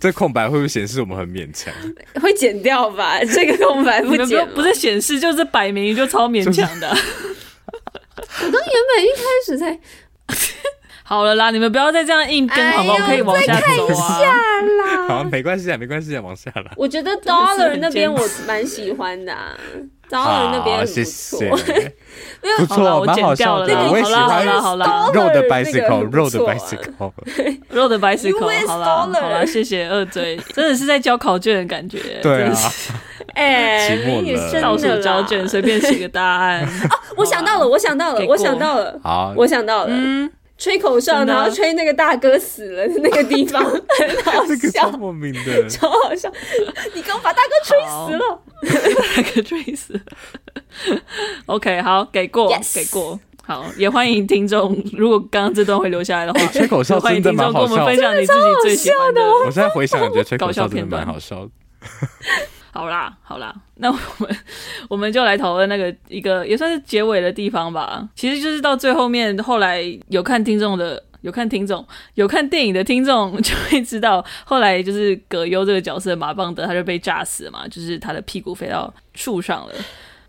这空白会不会显示我们很勉强？会剪掉吧，这个空白不剪不是显示就是摆明就超勉强的、我刚原本一开始在好了啦，你们不要再这样硬跟好吗？我可以往下走啊，再看一下啦好，没关系啊没关系啊，往下啦。我觉得 Dollar 那边我蛮喜欢的啊Dollar 那边很不错，不错，蛮好笑的。我也喜欢肉的 bicycle， 肉的 bicycle， 肉的 bicycle。好啦，好啦，谢谢二嘴，真的是在交考卷的感觉。对啊，到手交卷随便写个答案。我想到了，吹口哨，然后吹那个大哥死了的那个地方，很好笑，这个超莫名的，超好笑。你给我把大哥吹死了，大哥吹死了。OK， 好，给过， yes. 给过。好，也欢迎听众，如果刚刚这段会留下来的话，吹口哨真的蛮好笑的，欢迎听众跟我们分享你自己最喜欢的。我现在回想，我觉得吹口哨真的蛮好笑的。好啦，那我们就来讨论那个一个也算是结尾的地方吧。其实就是到最后面，后来有看电影的听众就会知道，后来就是葛优这个角色马邦德他就被炸死了嘛，就是他的屁股飞到树上了。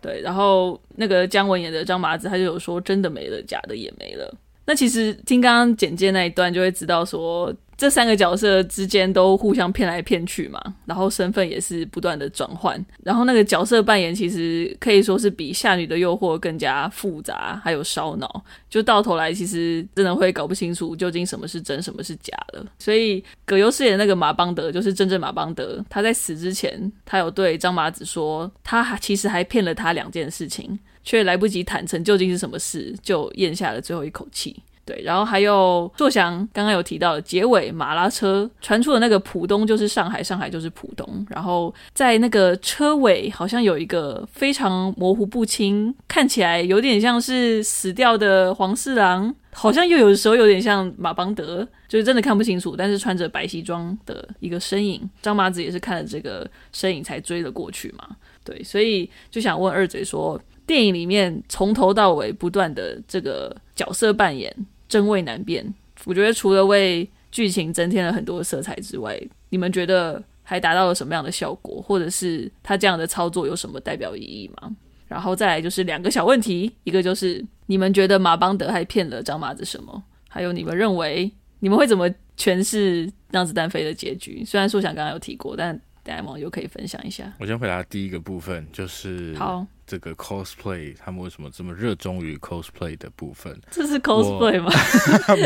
对，然后那个姜文演的张麻子他就有说真的没了，假的也没了。那其实听刚刚简介那一段就会知道说，这三个角色之间都互相骗来骗去嘛，然后身份也是不断的转换，然后那个角色扮演其实可以说是比《夏女的诱惑》更加复杂还有烧脑，就到头来其实真的会搞不清楚究竟什么是真什么是假了。所以葛优饰演那个马邦德就是真正马邦德，他在死之前他有对张麻子说他其实还骗了他2件事情，却来不及坦诚究竟是什么事，就咽下了最后一口气。对，然后还有硕翔刚刚有提到的结尾马拉车传出的那个浦东就是上海，上海就是浦东，然后在那个车尾好像有一个非常模糊不清，看起来有点像是死掉的黄四郎，好像又有的时候有点像马邦德，就是真的看不清楚，但是穿着白西装的一个身影，张麻子也是看了这个身影才追了过去嘛。对，所以就想问二嘴说，电影里面从头到尾不断的这个角色扮演真伪难辨，我觉得除了为剧情增添了很多色彩之外，你们觉得还达到了什么样的效果，或者是他这样的操作有什么代表意义吗？然后再来就是两个小问题，一个就是你们觉得马邦德还骗了张麻子什么，还有你们认为你们会怎么诠释让子弹飞的结局，虽然说想刚刚有提过，但大家网友可以分享一下。我先回答第一个部分，就是好这个 cosplay 他们为什么这么热衷于 cosplay 的部分。这是 cosplay 吗？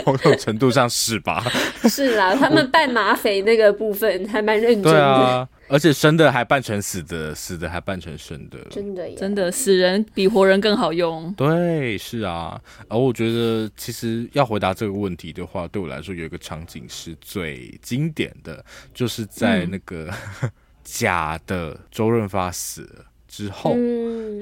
某种程度上是吧。是啦，他们扮马匪那个部分还蛮认真的。对啊，而且生的还扮成死的，死的还扮成生的，真的耶，真的死人比活人更好用。对，是啊。而我觉得其实要回答这个问题的话，对我来说有一个场景是最经典的，就是在那个假的周润发死了之后，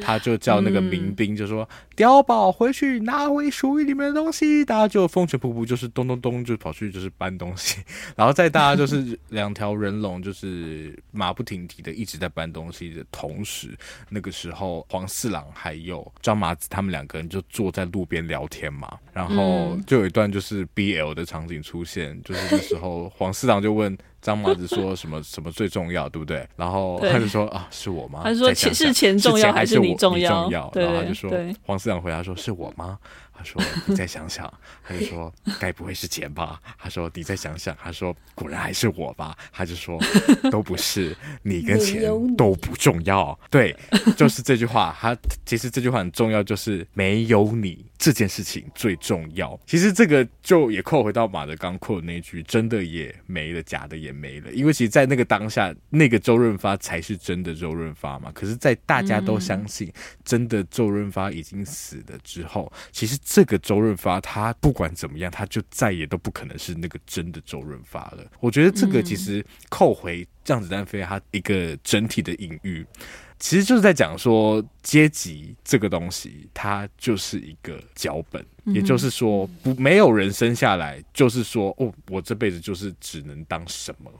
他就叫那个民兵就说碉堡回去拿回属于你们的东西，大家就风尘仆仆就是咚咚咚就跑去就是搬东西，然后再大家就是两条人龙就是马不停蹄的一直在搬东西的同时，那个时候黄四郎还有张麻子他们两个人就坐在路边聊天嘛，然后就有一段就是 BL 的场景出现，就是那时候黄四郎就问张麻子说什么什么最重要，对不对？然后他就说啊，是我吗？他说是钱重要还是你重要？然后他就说，黄四郎回答说是我吗？他说你再想想，他就说该不会是钱吧？他说你再想想，他说果然还是我吧？他就说都不是，你跟钱都不重要。对，就是这句话。他其实这句话很重要，就是没有你这件事情最重要。其实这个就也扣回到马德刚扣的那句，真的也没了，假的也没了。因为其实在那个当下，那个周润发才是真的周润发嘛。可是在大家都相信真的周润发已经死了之后，其实这个周润发他不管怎么样，他就再也都不可能是那个真的周润发了。我觉得这个其实扣回让子弹飞他一个整体的隐喻，其实就是在讲说阶级这个东西它就是一个脚本，也就是说不没有人生下来就是说哦，我这辈子就是只能当什么。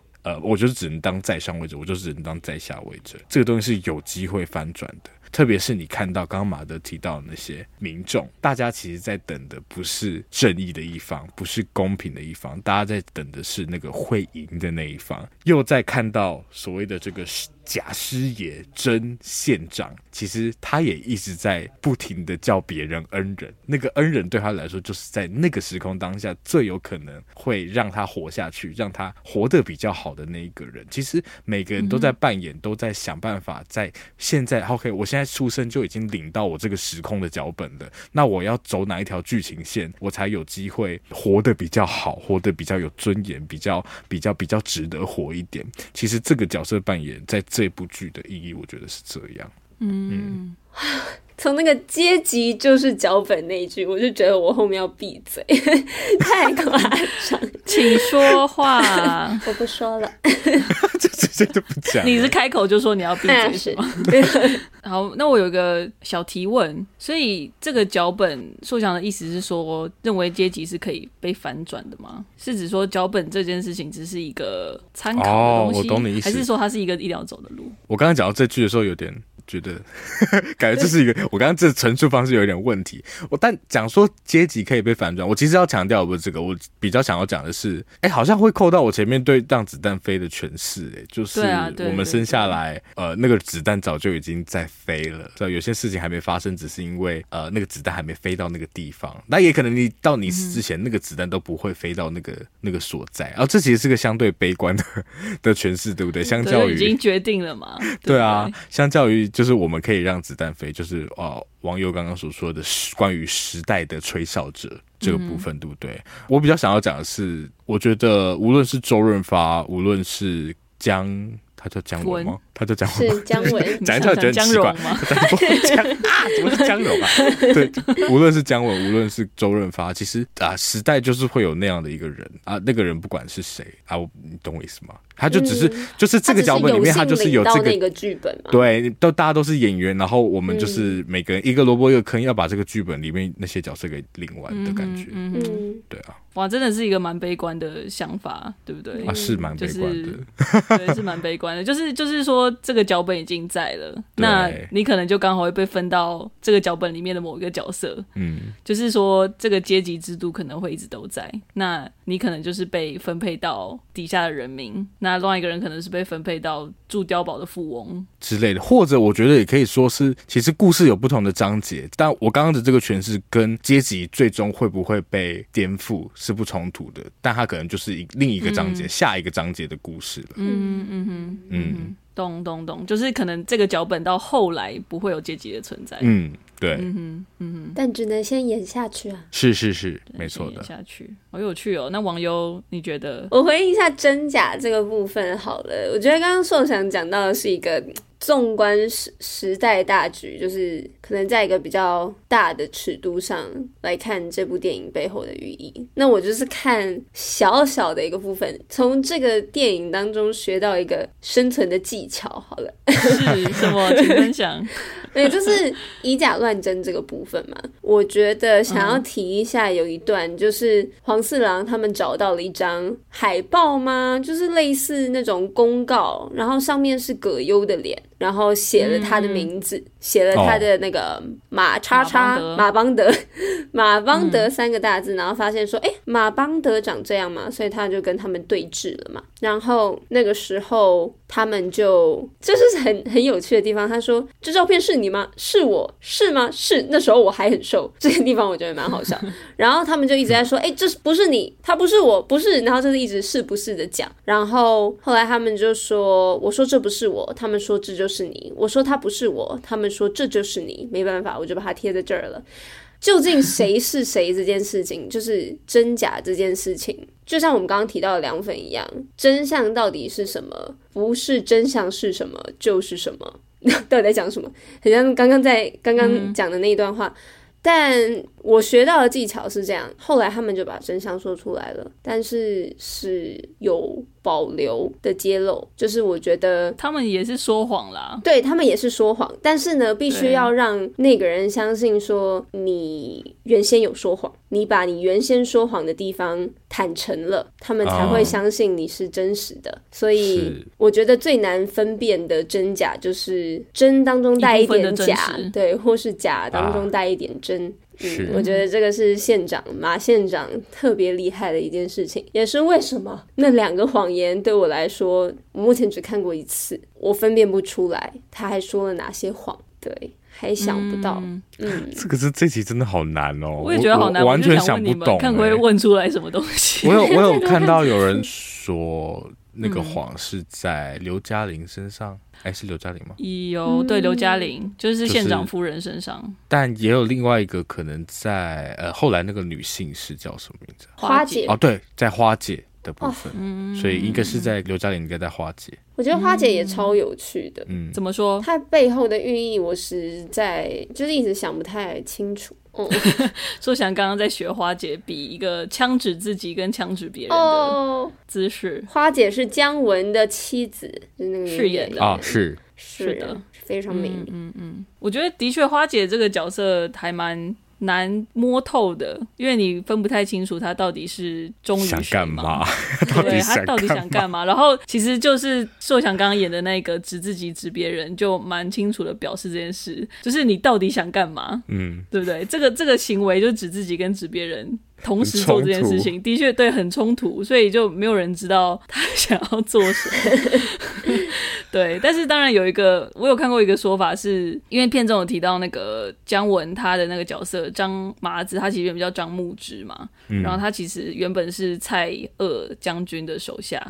我就是只能当在上位者，我就是只能当在下位者，这个东西是有机会翻转的。特别是你看到刚刚马德提到的那些民众，大家其实在等的不是正义的一方，不是公平的一方，大家在等的是那个会赢的那一方。又在看到所谓的这个假师爷真县长，其实他也一直在不停的叫别人恩人，那个恩人对他来说就是在那个时空当下最有可能会让他活下去，让他活得比较好的那一个人。其实每个人都在扮演，都在想办法，在现在 OK 我现在出生就已经领到我这个时空的脚本了，那我要走哪一条剧情线我才有机会活得比较好，活得比较有尊严，比较值得活一点。其实这个角色扮演在这部剧的意义，我觉得是这样。从那个阶级就是脚本那一句，我就觉得我后面要闭嘴，太夸张，请说话。我不说了，这直接就不讲。你是开口就说你要闭嘴是吗？好，那我有一个小提问，所以这个脚本硕翔的意思是说，认为阶级是可以被反转的吗？是指说脚本这件事情只是一个参考的东西？哦，我懂你意思，还是说它是一个一定要走的路？我刚刚讲到这句的时候，有点觉得感觉这是一个我刚刚这陈述方式有点问题。但讲说阶级可以被反转，我其实要强调不是这个，我比较想要讲的是，好像会扣到我前面对让子弹飞的诠释，就是我们生下来那个子弹早就已经在飞了，所以有些事情还没发生，只是因为那个子弹还没飞到那个地方，那也可能你到你死之前那个子弹都不会飞到那个所在。这其实是个相对悲观的诠释，对不对？相较于已经决定了嘛，对啊，相较于就是我们可以让子弹飞，就是网友刚刚所说的关于时代的吹哨者这个部分，对不对？我比较想要讲的是，我觉得无论是周润发，无论是江他叫姜文吗？他叫姜文是姜文，讲一下觉得很奇怪。怎么是姜蓉啊？对，无论是姜文，无论是周润发，其实啊，时代就是会有那样的一个人啊，那个人不管是谁啊，你懂我意思吗？他就只是、就是这个脚本里面，他就是有这个那个剧本嘛。对，都大家都是演员，然后我们就是每个人一个萝卜一个坑，要把这个剧本里面那些角色给领完的感觉。嗯，对啊。哇，真的是一个蛮悲观的想法，对不对？啊，是蛮悲观的，对，是蛮悲观的。就是说，这个脚本已经在了，那你可能就刚好会被分到这个脚本里面的某一个角色。嗯，就是说，这个阶级制度可能会一直都在，那你可能就是被分配到底下的人民，那另外一个人可能是被分配到住碉堡的富翁之类的。或者，我觉得也可以说是，其实故事有不同的章节，但我刚刚的这个诠释跟阶级最终会不会被颠覆是不冲突的，但它可能就是另一个章节、下一个章节的故事了。懂，就是可能这个脚本到后来不会有阶级的存在。嗯，对，但只能先演下去啊。是，没错的。演下去，好有趣哦。那网友你觉得？我回应一下真假这个部分好了。我觉得刚刚受想讲到的是一个纵观时代大局，就是可能在一个比较大的尺度上来看这部电影背后的寓意。那我就是看小小的一个部分，从这个电影当中学到一个生存的技巧好了。是什么？请分享。对，就是以假乱真这个部分嘛。我觉得想要提一下，有一段就是黄四郎他们找到了一张海报吗，就是类似那种公告，然后上面是葛优的脸，然后写了他的名字，写了他的那个马叉叉马邦德三个大字，然后发现说马邦德长这样嘛，所以他就跟他们对峙了嘛。然后那个时候他们就是很有趣的地方，他说这照片是你吗？是我，是吗？是，那时候我还很瘦。这个地方我觉得蛮好笑。然后他们就一直在说这不是你，他不是我，不是，然后就是一直是不是的讲。然后后来他们就说，我说这不是我，他们说这就是你，我说他不是我，他们说这就是你，没办法，我就把它贴在这儿了。究竟谁是谁这件事情，就是真假这件事情，就像我们刚刚提到的凉粉一样，真相到底是什么？不是真相是什么就是什么。到底在讲什么？很像刚刚讲的那一段话。但我学到的技巧是这样，后来他们就把真相说出来了，但是有保留的揭露，就是我觉得他们也是说谎啦。对，他们也是说谎，但是呢，必须要让那个人相信说你原先有说谎，你把你原先说谎的地方坦诚了，他们才会相信你是真实的。所以我觉得最难分辨的真假就是真当中带一点假，对，或是假当中带一点真。是，我觉得这个是马县长特别厉害的一件事情，也是为什么那两个谎言对我来说，我目前只看过一次，我分辨不出来他还说了哪些谎，对，还想不到。这个是这集真的好难哦，我也觉得好难，我完全想不懂，看会问出来什么东西。我有看到有人说那个谎是在刘嘉玲身上，是刘嘉玲吗？有，对，刘嘉玲就是县长夫人身上，但也有另外一个可能在后来那个女性是叫什么名字？花姐。哦，对，在花姐的部分，所以一个是在刘嘉玲，一个在花姐。我觉得花姐也超有趣的，怎么说？她背后的寓意我实在就是一直想不太清楚。说想刚刚在学花姐比一个枪指自己跟枪指别人的姿势。花姐是姜文的妻子，就是那个饰演的是的，非常美。我觉得的确花姐这个角色还蛮难摸透的，因为你分不太清楚他到底是忠于谁嘛，想干嘛？对，他到底想干嘛？然后其实就是受想刚刚演的那个指自己指别人，就蛮清楚的表示这件事，就是你到底想干嘛？对不对？这个行为就指自己跟指别人同时做这件事情，的确对，很冲突，所以就没有人知道他想要做什么。对，但是当然有一个，我有看过一个说法是，因为片中有提到那个姜文他的那个角色张麻子，他其实原本叫张牧之嘛，然后他其实原本是蔡锷将军的手下。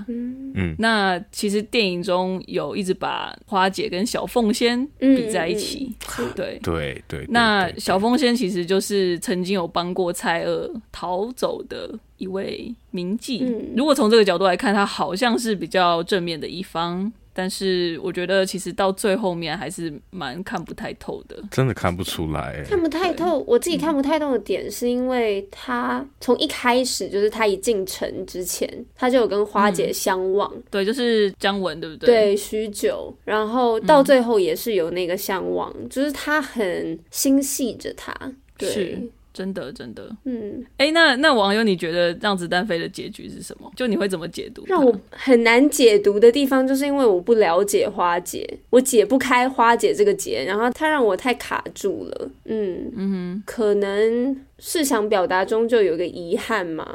那其实电影中有一直把花姐跟小凤仙比在一起。对，那小凤仙其实就是曾经有帮过蔡锷逃走的一位名妓，如果从这个角度来看，他好像是比较正面的一方，但是我觉得其实到最后面还是蛮看不太透的，真的看不出来、欸、看不太透。我自己看不太透的点是因为他从一开始就是他一进城之前他就有跟花姐相望、嗯、对，就是姜文对不对，对，许久，然后到最后也是有那个相望、嗯、就是他很心系着他，对，是真的真的。嗯，哎、欸，那网友你觉得让子弹飞的结局是什么？就你会怎么解读？让我很难解读的地方就是因为我不了解花姐，我解不开花姐这个结，然后她让我太卡住了。嗯嗯，可能是想表达中就有个遗憾嘛，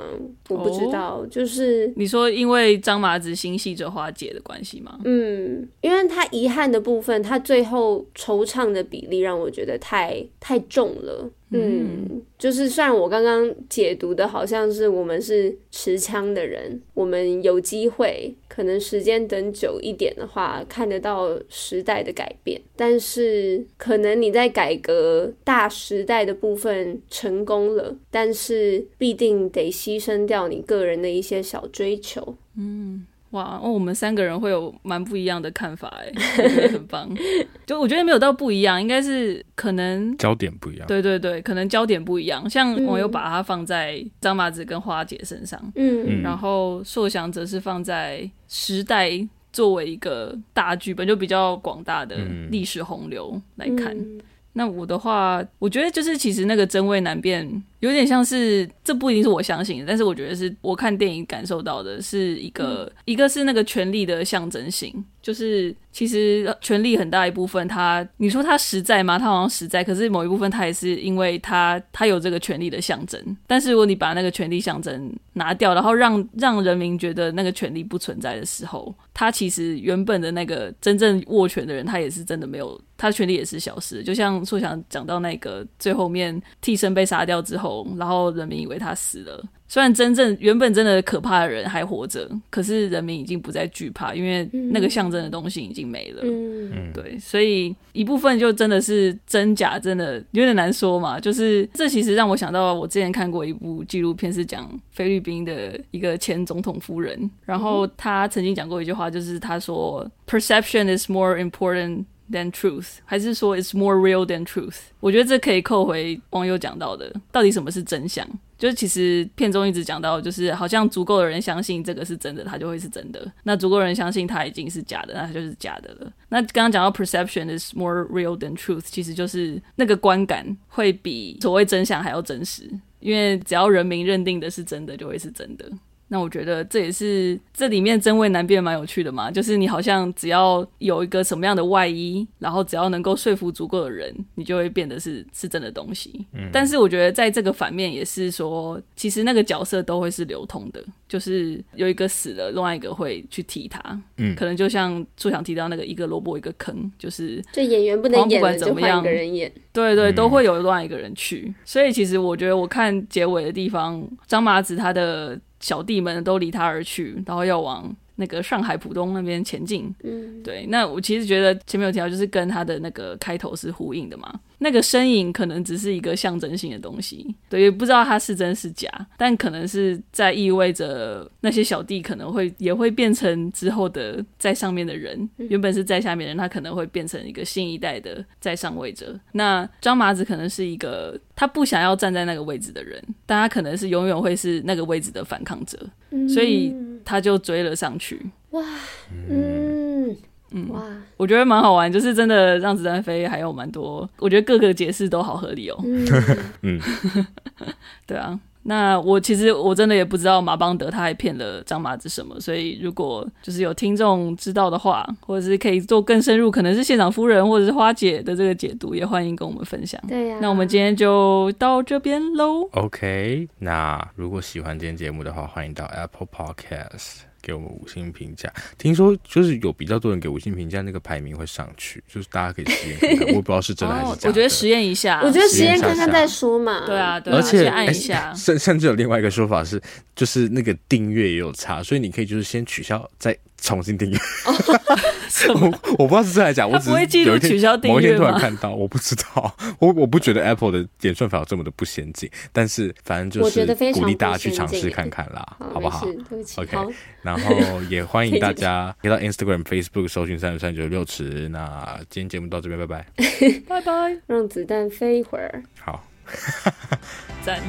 我不知道、哦、就是你说因为张麻子心系着花姐的关系吗？嗯，因为她遗憾的部分她最后惆怅的比例让我觉得太重了。嗯，就是虽然我刚刚解读的好像是我们是持枪的人，我们有机会可能时间等久一点的话看得到时代的改变，但是可能你在改革大时代的部分成功了，但是必定得牺牲掉你个人的一些小追求。嗯，哇、哦、我们三个人会有蛮不一样的看法耶，我觉得很棒。就我觉得没有到不一样，应该是可能焦点不一样，对对对，可能焦点不一样，像我有把它放在张麻子跟花姐身上，嗯，然后硕翔则是放在时代作为一个大剧本，就比较广大的历史洪流来看、嗯、那我的话我觉得就是其实那个真伪难辨有点像是，这不一定是我相信的，但是我觉得是我看电影感受到的是一个是那个权力的象征性，就是其实权力很大一部分它，你说它实在吗？它好像实在，可是某一部分它也是因为它有这个权力的象征，但是如果你把那个权力象征拿掉，然后让人民觉得那个权力不存在的时候，它其实原本的那个真正握权的人他也是真的没有，他权力也是消失的。就像硕翔讲到那个最后面替身被杀掉之后，然后人民以为他死了，虽然真正原本真的可怕的人还活着，可是人民已经不再惧怕，因为那个象征的东西已经没了、嗯、对，所以一部分就真的是真假真的有点难说嘛。就是这其实让我想到我之前看过一部纪录片，是讲菲律宾的一个前总统夫人，然后她曾经讲过一句话，就是她说 Perception is more important than truth， 还是说 it's more real than truth。 我觉得这可以扣回网友讲到的到底什么是真相，就是其实片中一直讲到，就是好像足够的人相信这个是真的它就会是真的，那足够的人相信它已经是假的那它就是假的了。那刚刚讲到 perception is more real than truth， 其实就是那个观感会比所谓真相还要真实，因为只要人民认定的是真的就会是真的。那我觉得这也是这里面真伪难辨蛮有趣的嘛，就是你好像只要有一个什么样的外衣，然后只要能够说服足够的人，你就会变得是真的东西、嗯、但是我觉得在这个反面也是说其实那个角色都会是流通的，就是有一个死了另外一个会去提他、嗯、可能就像硕翔提到那个一个萝卜一个坑，就是这演员不能演了就换一个人演，对对，都会有另外一个人去、嗯、所以其实我觉得我看结尾的地方，张麻子他的小弟们都离他而去，然后要往那个上海浦东那边前进、嗯、对，那我其实觉得前面有提到就是跟他的那个开头是呼应的嘛，那个身影可能只是一个象征性的东西，对，也不知道它是真是假，但可能是在意味着那些小弟可能会也会变成之后的在上面的人，原本是在下面的人他可能会变成一个新一代的在上位者。那张麻子可能是一个他不想要站在那个位置的人，但他可能是永远会是那个位置的反抗者，所以他就追了上去。哇，嗯嗯，哇，我觉得蛮好玩，就是真的让子弹飞还有蛮多，我觉得各个解释都好合理哦。嗯，对啊，那其实我真的也不知道马邦德他还骗了张麻子什么，所以如果就是有听众知道的话，或者是可以做更深入，可能是县长夫人或者是花姐的这个解读，也欢迎跟我们分享。对啊，那我们今天就到这边咯。 OK， 那如果喜欢今天节目的话，欢迎到 Apple Podcast给我们5星评价，听说就是有比较多人给5星评价，那个排名会上去，就是大家可以实验看看，我也不知道是真的还是假的、哦、我觉得实验一下，我觉得实验看看再说嘛。对啊对啊，而且按一下、欸、甚至有另外一个说法是，就是那个订阅也有差，所以你可以就是先取消再重新订阅、哦、我不知道是真的讲，我只是有一天某一天突然看到，我不知道，我不觉得 Apple 的演算法有这么的不先进，但是反正就是鼓励大家去尝试看看啦，好不好？对不起 OK， 然后也欢迎大家可以到 Instagram Facebook 搜寻353966池。那今天节目到这边，拜拜拜拜，让子弹飞一会儿，好赞